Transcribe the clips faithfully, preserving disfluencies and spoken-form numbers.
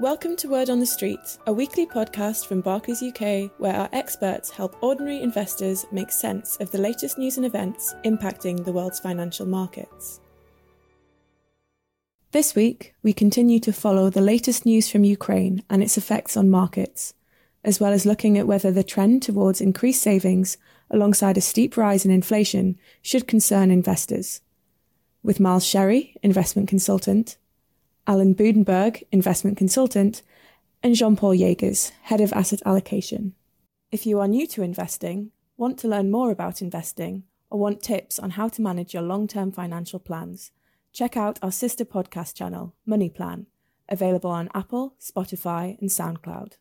Welcome to Word on the Street, a weekly podcast from Barclays U K, where our experts help ordinary investors make sense of the latest news and events impacting the world's financial markets. This week, we continue to follow the latest news from Ukraine and its effects on markets, as well as looking at whether the trend towards increased savings, alongside a steep rise in inflation, should concern investors. With Miles Sherry, investment consultant, Alan Budenberg, investment consultant, and Jean-Paul Jaegers, head of asset allocation. If you are new to investing, want to learn more about investing, or want tips on how to manage your long-term financial plans, check out our sister podcast channel, Money Plan, available on Apple, Spotify, and SoundCloud.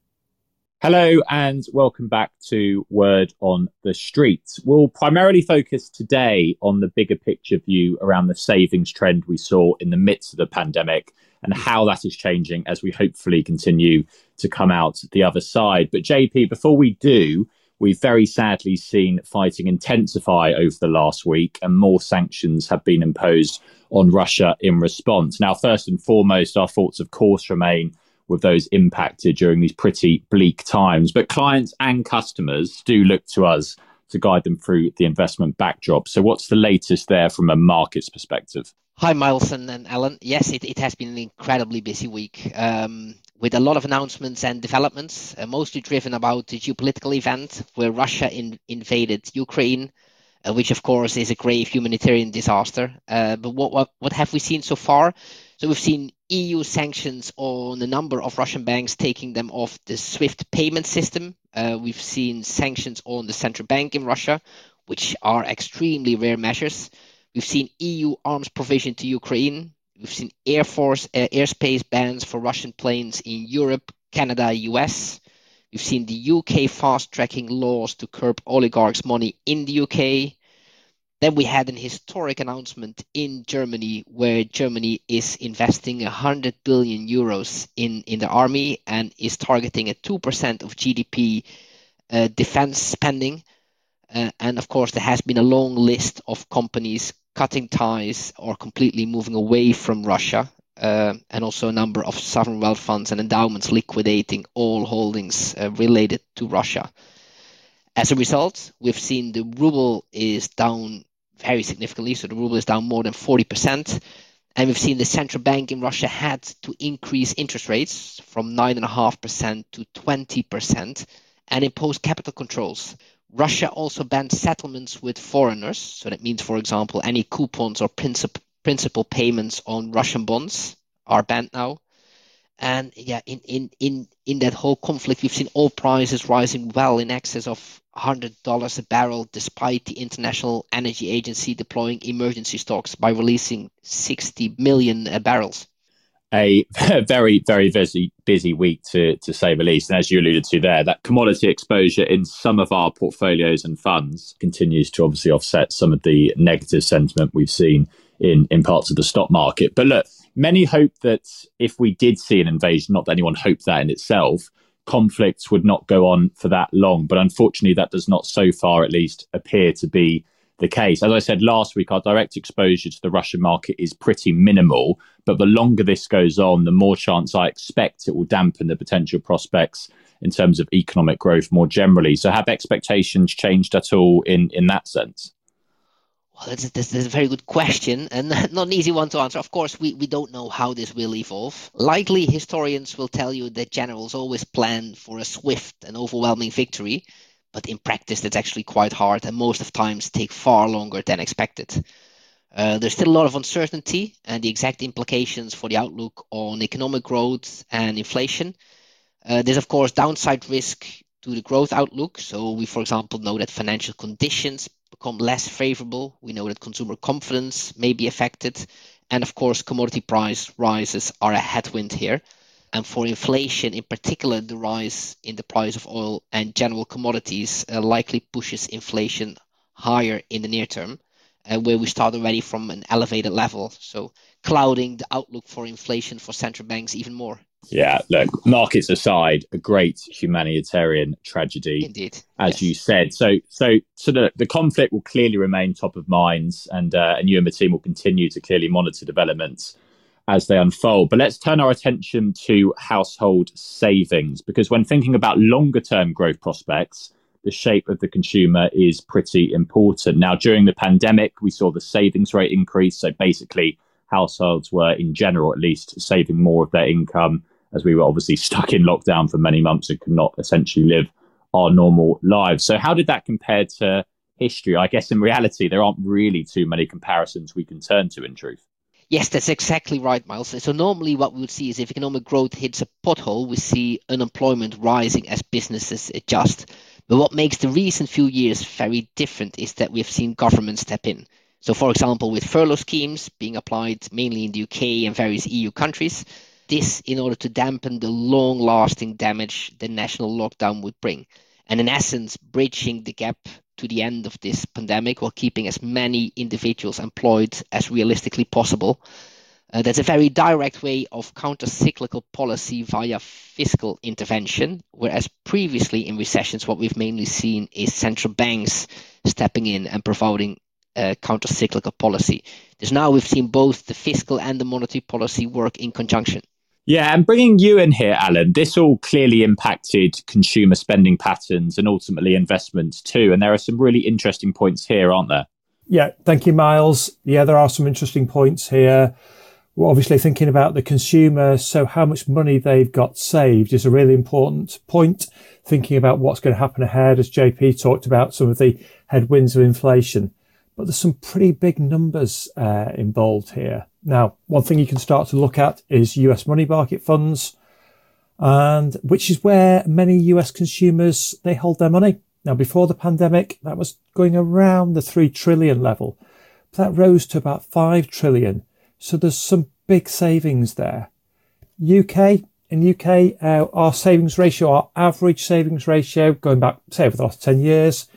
Hello, and welcome back to Word on the Street. We'll primarily focus today on the bigger picture view around the savings trend we saw in the midst of the pandemic, and how that is changing as we hopefully continue to come out the other side. But J P, before we do, we've very sadly seen fighting intensify over the last week, and more sanctions have been imposed on Russia in response. Now, first and foremost, our thoughts, of course, remain with those impacted during these pretty bleak times. But clients and customers do look to us to guide them through the investment backdrop. So what's the latest there from a markets perspective? Hi, Miles and Alan. Yes, it, it has been an incredibly busy week um, with a lot of announcements and developments, uh, mostly driven about the geopolitical event where Russia in, invaded Ukraine, uh, which, of course, is a grave humanitarian disaster. Uh, but what, what what have we seen so far? So we've seen E U sanctions on a number of Russian banks, taking them off the SWIFT payment system. Uh, we've seen sanctions on the central bank in Russia, which are extremely rare measures. We've seen E U arms provision to Ukraine. We've seen Air Force uh, airspace bans for Russian planes in Europe, Canada, U S. We've seen the U K fast-tracking laws to curb oligarchs' money in the U K. Then we had an historic announcement in Germany, where Germany is investing one hundred billion euros in, in the army and is targeting a two percent of G D P uh, defense spending. Uh, and of course, there has been a long list of companies cutting ties or completely moving away from Russia, uh, and also a number of sovereign wealth funds and endowments liquidating all holdings uh, related to Russia. As a result, we've seen the ruble is down very significantly, so the ruble is down more than forty percent, and we've seen the central bank in Russia had to increase interest rates from nine point five percent to twenty percent and impose capital controls. Russia also banned settlements with foreigners. So that means, for example, any coupons or princip- principal payments on Russian bonds are banned now. And yeah, in, in, in, in that whole conflict, we've seen oil prices rising well in excess of one hundred dollars a barrel, despite the International Energy Agency deploying emergency stocks by releasing sixty million uh, barrels. A very, very busy, busy week to, to say the least. And as you alluded to there, that commodity exposure in some of our portfolios and funds continues to obviously offset some of the negative sentiment we've seen in, in parts of the stock market. But look, many hope that if we did see an invasion, not that anyone hoped that in itself, conflicts would not go on for that long. But unfortunately, that does not so far at least appear to be the case. As I said last week, our direct exposure to the Russian market is pretty minimal, but the longer this goes on, the more chance I expect it will dampen the potential prospects in terms of economic growth more generally. So have expectations changed at all in, in that sense? Well, that's, that's, that's a very good question, and not an easy one to answer. Of course, we, we don't know how this will evolve. Likely, historians will tell you that generals always plan for a swift and overwhelming victory, but in practice, that's actually quite hard, and most of times take far longer than expected. Uh, there's still a lot of uncertainty and the exact implications for the outlook on economic growth and inflation. Uh, there's, of course, downside risk to the growth outlook. So we, for example, know that financial conditions become less favorable. We know that consumer confidence may be affected. And, of course, commodity price rises are a headwind here. And for inflation in particular, the rise in the price of oil and general commodities uh, likely pushes inflation higher in the near term, uh, where we start already from an elevated level, so clouding the outlook for inflation for central banks even more. Yeah, look, markets aside, a great humanitarian tragedy, indeed, as yes. you said. So, so, so the, the conflict will clearly remain top of minds, and uh, and you and the team will continue to clearly monitor developments as they unfold. But let's turn our attention to household savings, because when thinking about longer term growth prospects, the shape of the consumer is pretty important. Now, during the pandemic, we saw the savings rate increase. So basically, households were, in general at least, saving more of their income, as we were obviously stuck in lockdown for many months and could not essentially live our normal lives. So how did that compare to history? I guess in reality, there aren't really too many comparisons we can turn to in truth. Yes, that's exactly right, Miles. So normally what we would see is if economic growth hits a pothole, we see unemployment rising as businesses adjust. But what makes the recent few years very different is that we've seen governments step in. So, for example, with furlough schemes being applied mainly in the U K and various E U countries, this in order to dampen the long-lasting damage the national lockdown would bring. And in essence, bridging the gap to the end of this pandemic while keeping as many individuals employed as realistically possible. Uh, that's a very direct way of counter-cyclical policy via fiscal intervention, whereas previously in recessions, what we've mainly seen is central banks stepping in and providing uh, counter-cyclical policy. Because now we've seen both the fiscal and the monetary policy work in conjunction. Yeah, and bringing you in here, Alan, this all clearly impacted consumer spending patterns and ultimately investments too. And there are some really interesting points here, aren't there? Yeah, thank you, Miles. Yeah, there are some interesting points here. We're obviously thinking about the consumer. So how much money they've got saved is a really important point. Thinking about what's going to happen ahead, as J P talked about some of the headwinds of inflation. But there's some pretty big numbers uh, involved here. Now, one thing you can start to look at is U S money market funds, and which is where many U S consumers, they hold their money. Now, before the pandemic, that was going around the three trillion level. But that rose to about five trillion. So there's some big savings there. U K, in U K, uh, our savings ratio, our average savings ratio, going back, say, over the last ten years,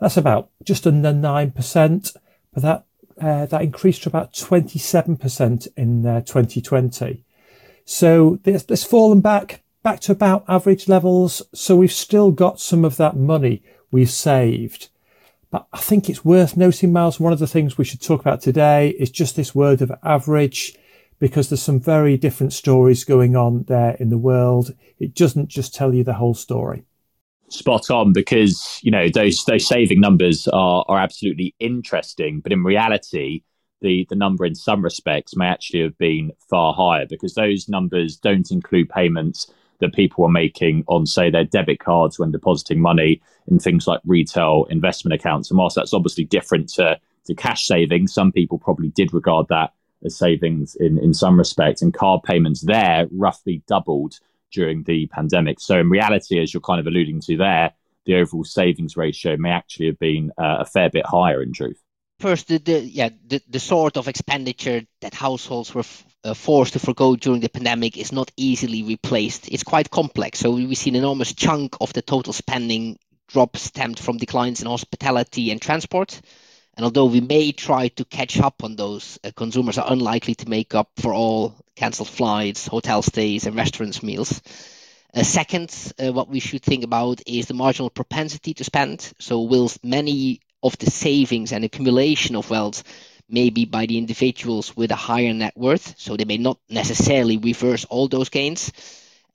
that's about just under nine percent, but that uh, that increased to about twenty-seven percent in uh, twenty twenty. So it's, it's fallen back, back to about average levels. So we've still got some of that money we've saved. But I think it's worth noting, Miles, one of the things we should talk about today is just this word of average, because there's some very different stories going on there in the world. It doesn't just tell you the whole story. Spot on, because you know those those saving numbers are are absolutely interesting, but in reality, the the number in some respects may actually have been far higher, because those numbers don't include payments that people are making on, say, their debit cards when depositing money in things like retail investment accounts. And whilst that's obviously different to to cash savings, some people probably did regard that as savings in in some respects. And card payments there roughly doubled during the pandemic. So in reality, as you're kind of alluding to there, the overall savings ratio may actually have been uh, a fair bit higher in truth. First, the, the yeah, the, the sort of expenditure that households were f- uh, forced to forgo during the pandemic is not easily replaced. It's quite complex. So we see an enormous chunk of the total spending drop stemmed from declines in hospitality and transport. And although we may try to catch up on those, uh, consumers are unlikely to make up for all cancelled flights, hotel stays, and restaurant meals. Uh, second, uh, what we should think about is the marginal propensity to spend. So whilst many of the savings and accumulation of wealth may be by the individuals with a higher net worth, so they may not necessarily reverse all those gains.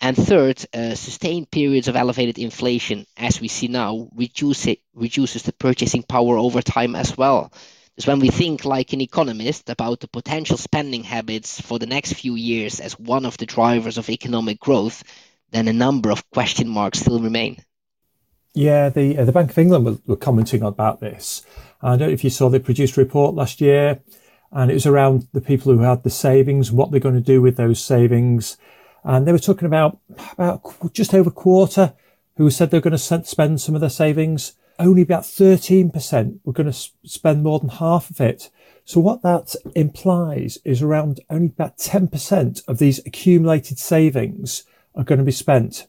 And third, uh, sustained periods of elevated inflation, as we see now, reduce it, reduces the purchasing power over time as well. Because when we think like an economist about the potential spending habits for the next few years as one of the drivers of economic growth, then a number of question marks still remain. Yeah, the uh, the Bank of England were, were commenting about this. I don't know if you saw, they produced a report last year, and it was around the people who had the savings, what they're going to do with those savings. And they were talking about about just over a quarter who said they're going to spend some of their savings. Only about thirteen percent were going to spend more than half of it. So what that implies is around only about ten percent of these accumulated savings are going to be spent.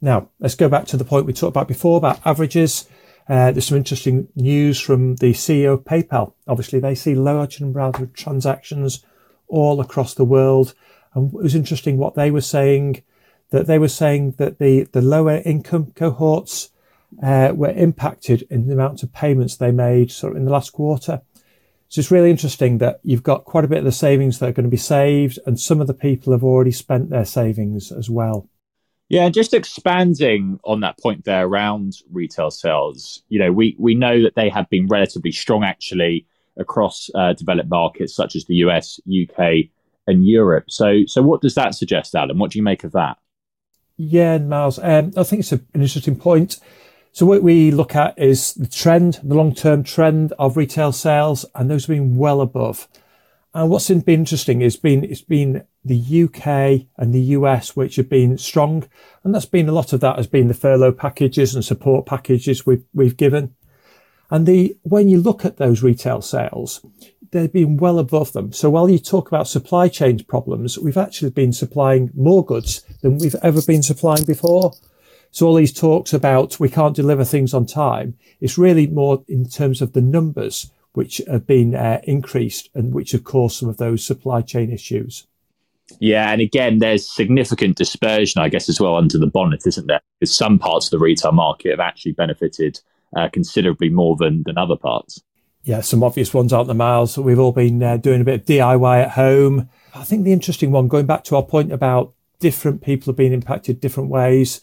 Now, let's go back to the point we talked about before about averages. Uh, there's some interesting news from the C E O of PayPal. Obviously, they see large numbers of transactions all across the world. And it was interesting what they were saying, that they were saying that the, the lower income cohorts uh, were impacted in the amount of payments they made sort of in the last quarter. So it's really interesting that you've got quite a bit of the savings that are going to be saved, and some of the people have already spent their savings as well. Yeah, and just expanding on that point there around retail sales, you know, we, we know that they have been relatively strong actually across uh, developed markets such as the U S, U K and Europe. So so what does that suggest, Alan? What do you make of that? Yeah, Miles, um, I think it's an interesting point. So what we look at is the trend, the long-term trend of retail sales, and those have been well above. And what's been interesting is been it's been the U K and the U S which have been strong, and that's been a lot of that has been the furlough packages and support packages we've we've given. And the when you look at those retail sales, they've been well above them. So while you talk about supply chain problems, we've actually been supplying more goods than we've ever been supplying before. So all these talks about we can't deliver things on time, it's really more in terms of the numbers which have been uh, increased and which have caused some of those supply chain issues. Yeah, and again, there's significant dispersion, I guess, as well under the bonnet, isn't there? Because some parts of the retail market have actually benefited uh, considerably more than, than other parts. Yeah, some obvious ones, aren't there, Miles? We've all been uh, doing a bit of D I Y at home. I think the interesting one, going back to our point about different people have been impacted different ways,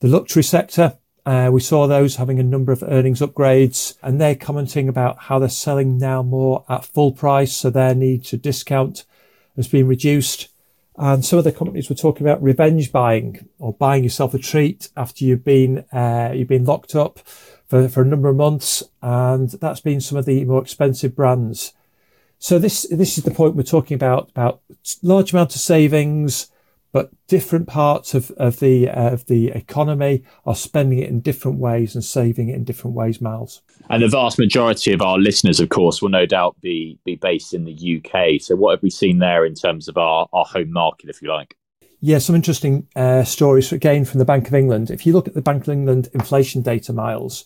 the luxury sector, uh, we saw those having a number of earnings upgrades, and they're commenting about how they're selling now more at full price, so their need to discount has been reduced. And some of the companies were talking about revenge buying, or buying yourself a treat after you've been uh, you've been locked up for, for a number of months, and that's been some of the more expensive brands. So this this is the point we're talking about about large amount of savings. But different parts of, of the uh, of the economy are spending it in different ways and saving it in different ways, Miles. And the vast majority of our listeners, of course, will no doubt be be based in the U K. So what have we seen there in terms of our, our home market, if you like? Yeah, some interesting uh, stories, again, from the Bank of England. If you look at the Bank of England inflation data, Miles,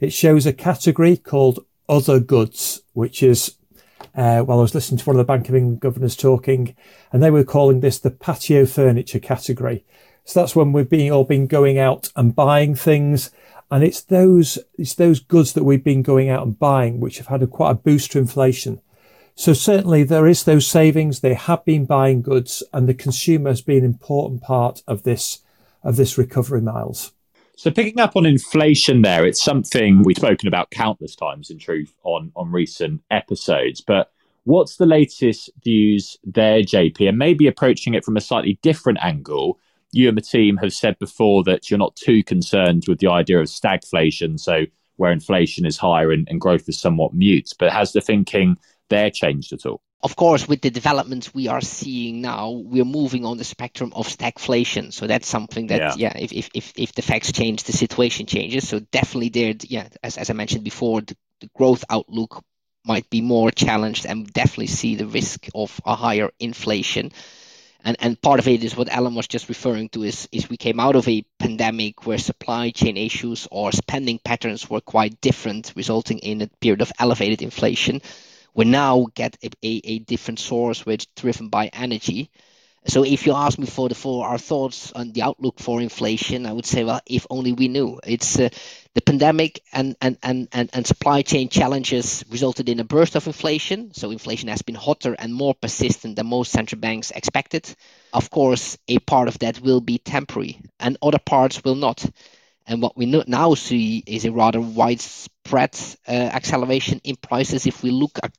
it shows a category called other goods, which is... Uh, well, I was listening to one of the Bank of England governors talking, and they were calling this the patio furniture category. So that's when we've been all been going out and buying things, and it's those it's those goods that we've been going out and buying which have had a, quite a boost to inflation. So certainly there is those savings. They have been buying goods, and the consumer has been an important part of this of this recovery, Miles. So picking up on inflation there, it's something we've spoken about countless times, in truth, on, on recent episodes. But what's the latest views there, J P? And maybe approaching it from a slightly different angle, you and the team have said before that you're not too concerned with the idea of stagflation, so where inflation is higher and, and growth is somewhat mute. But has the thinking there changed at all? Of course, with the developments we are seeing now, we're moving on the spectrum of stagflation. So that's something that, yeah, yeah if, if, if, if the facts change, the situation changes. So definitely there, yeah, as, as I mentioned before, the, the growth outlook might be more challenged, and definitely see the risk of a higher inflation. And and part of it is what Alan was just referring to, is, is we came out of a pandemic where supply chain issues or spending patterns were quite different, resulting in a period of elevated inflation. We now get a, a, a different source, which is driven by energy. So if you ask me for the for our thoughts on the outlook for inflation, I would say, well, if only we knew. It's uh, the pandemic and, and, and, and, and supply chain challenges resulted in a burst of inflation. So inflation has been hotter and more persistent than most central banks expected. Of course, a part of that will be temporary, and other parts will not. And what we now see is a rather widespread uh, acceleration in prices. If we look at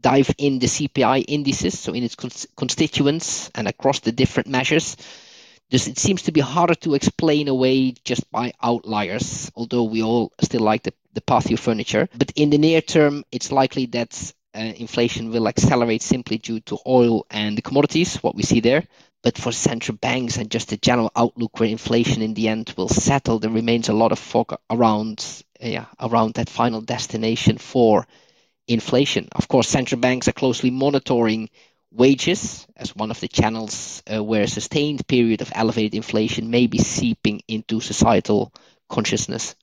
dive in the C P I indices, so in its cons- constituents and across the different measures, this, it seems to be harder to explain away just by outliers, although we all still like the, the patio furniture. But in the near term, it's likely that uh, inflation will accelerate simply due to oil and the commodities, what we see there. But for central banks and just the general outlook where inflation in the end will settle, there remains a lot of fog around, yeah, around that final destination for inflation. Of course, central banks are closely monitoring wages as one of the channels uh, where a sustained period of elevated inflation may be seeping into societal consciousness.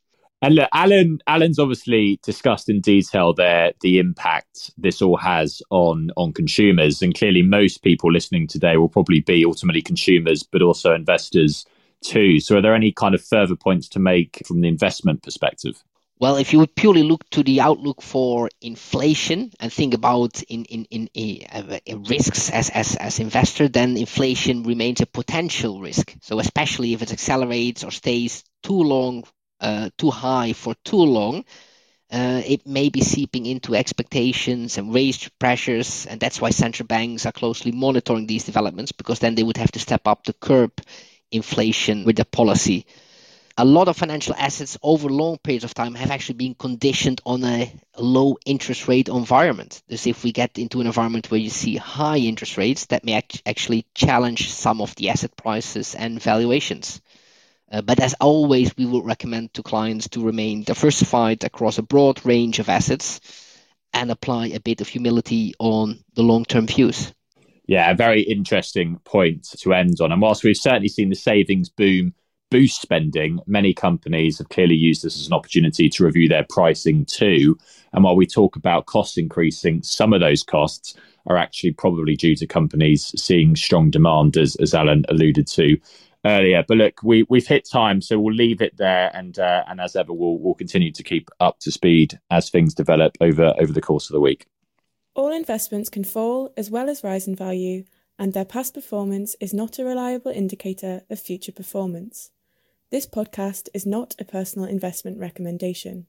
And look, Alan, Alan's obviously discussed in detail there the impact this all has on, on consumers. And clearly most people listening today will probably be ultimately consumers, but also investors too. So are there any kind of further points to make from the investment perspective? Well, if you would purely look to the outlook for inflation and think about in in in, in, in risks as as as investor, then inflation remains a potential risk. So especially if it accelerates or stays too long, uh, too high for too long, uh, it may be seeping into expectations and raised pressures, and that's why central banks are closely monitoring these developments, because then they would have to step up to curb inflation with their policy. A lot of financial assets over long periods of time have actually been conditioned on a low interest rate environment. So if we get into an environment where you see high interest rates, that may act- actually challenge some of the asset prices and valuations. Uh, but as always, we would recommend to clients to remain diversified across a broad range of assets and apply a bit of humility on the long-term views. Yeah, a very interesting point to end on. And whilst we've certainly seen the savings boom boost spending, many companies have clearly used this as an opportunity to review their pricing too. And while we talk about costs increasing, some of those costs are actually probably due to companies seeing strong demand, as, as Alan alluded to earlier. But look, we, we've hit time, so we'll leave it there. And uh, and as ever, we'll, we'll continue to keep up to speed as things develop over, over the course of the week. All investments can fall as well as rise in value, and their past performance is not a reliable indicator of future performance. This podcast is not a personal investment recommendation.